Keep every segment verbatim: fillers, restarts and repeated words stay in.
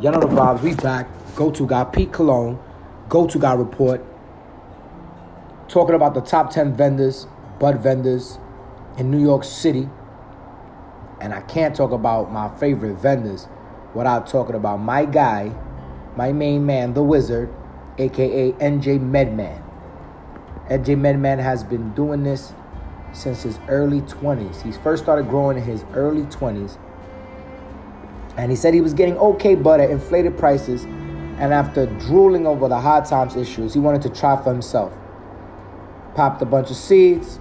Y'all know the vibes. We back. Go-To Guy, Pete Cologne. Go-To Guy Report. Talking about the top ten vendors, bud vendors in New York City. And I can't talk about my favorite vendors without talking about my guy, my main man, the Wizard, a k a. N J Medman. N J Medman has been doing this since his early twenties. He first started growing in his early twenties. And he said he was getting okay bud at inflated prices. And after drooling over the hard times issues, he wanted to try for himself. Popped a bunch of seeds.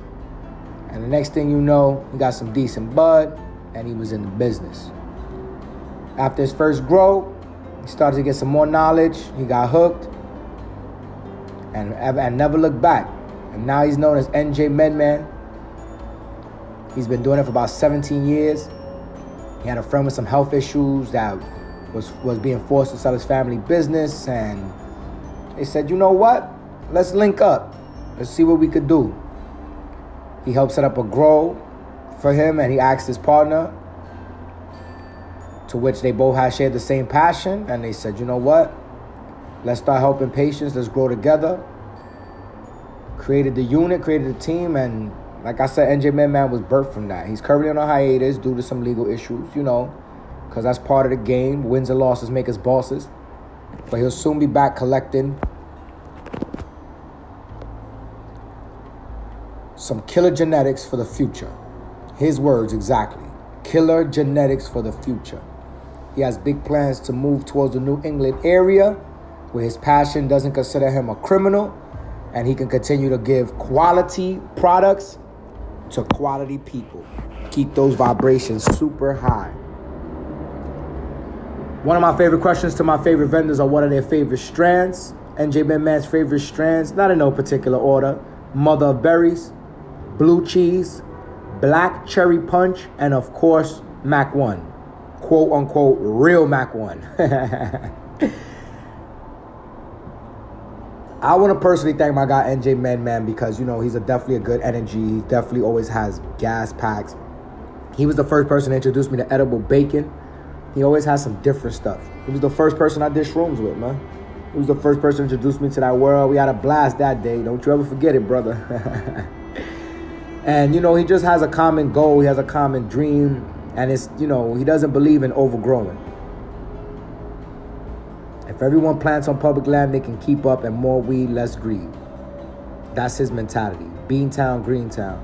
And the next thing you know, he got some decent bud. And he was in the business. After his first grow, he started to get some more knowledge. He got hooked. And, and never looked back. And now he's known as N J Medman. He's been doing it for about seventeen years. He had a friend with some health issues that was, was being forced to sell his family business. And they said, you know what? Let's link up. Let's see what we could do. He helped set up a grow for him, and he asked his partner, to which they both had shared the same passion. And they said, you know what? Let's start helping patients. Let's grow together. Created the unit, created the team, and like I said, N J Medman was birthed from that. He's currently on a hiatus due to some legal issues, you know, because that's part of the game. Wins and losses make us bosses. But he'll soon be back collecting some killer genetics for the future. His words exactly. Killer genetics for the future. He has big plans to move towards the New England area where his passion doesn't consider him a criminal and he can continue to give quality products to quality people. Keep those vibrations super high. One of my favorite questions to my favorite vendors are what are their favorite strands? N J Medman's favorite strands, not in no particular order. Mother of Berries, Blue Cheese, Black Cherry Punch, and of course, Mac One. Quote unquote, real Mac One. I want to personally thank my guy N J Medman because, you know, he's a definitely a good energy. He definitely always has gas packs. He was the first person to introduce me to edible bacon. He always has some different stuff. He was the first person I did shrooms with, man. He was the first person to introduce me to that world. We had a blast that day. Don't you ever forget it, brother. And, you know, he just has a common goal. He has a common dream. And it's, you know, he doesn't believe in overgrowing. If everyone plants on public land, they can keep up and more weed, less greed. That's his mentality. Beantown, Greentown.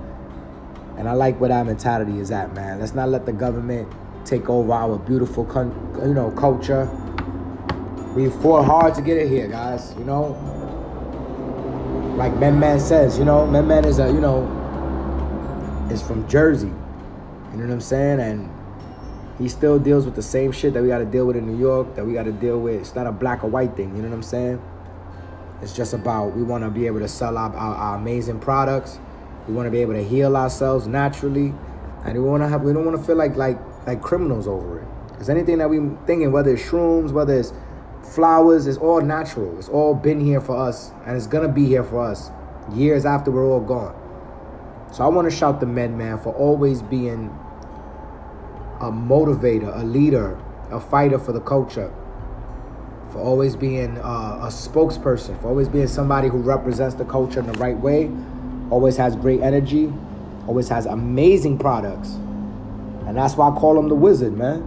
And I like where that mentality is at, man. Let's not let the government take over our beautiful, you know, culture. We fought hard to get it here, guys, you know. Like Medman says, you know, Medman is a, you know, is from Jersey. You know what I'm saying? And he still deals with the same shit that we got to deal with in New York, that we got to deal with. It's not a black or white thing, you know what I'm saying? It's just about we want to be able to sell our, our, our amazing products. We want to be able to heal ourselves naturally. And we want to have, we don't want to feel like like like criminals over it. Because anything that we're thinking, whether it's shrooms, whether it's flowers, it's all natural. It's all been here for us. And it's going to be here for us years after we're all gone. So I want to shout to Medman for always being a motivator, a leader, a fighter for the culture, for always being uh, a spokesperson, for always being somebody who represents the culture in the right way, always has great energy, always has amazing products. And that's why I call him the Wizard, man,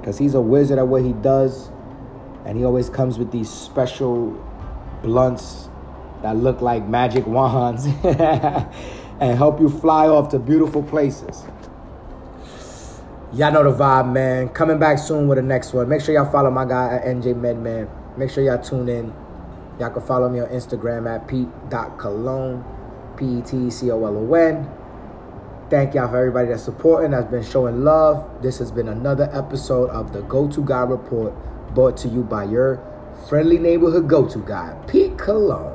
because he's a wizard at what he does, and he always comes with these special blunts that look like magic wands and help you fly off to beautiful places. Y'all know the vibe, man. Coming back soon with the next one. Make sure y'all follow my guy at N J Medman. Make sure y'all tune in. Y'all can follow me on Instagram at Pete dot Cologne. P E T C O L O N. Thank y'all for everybody that's supporting, that's been showing love. This has been another episode of the Go-To Guy Report, brought to you by your friendly neighborhood Go-To Guy, Pete Cologne.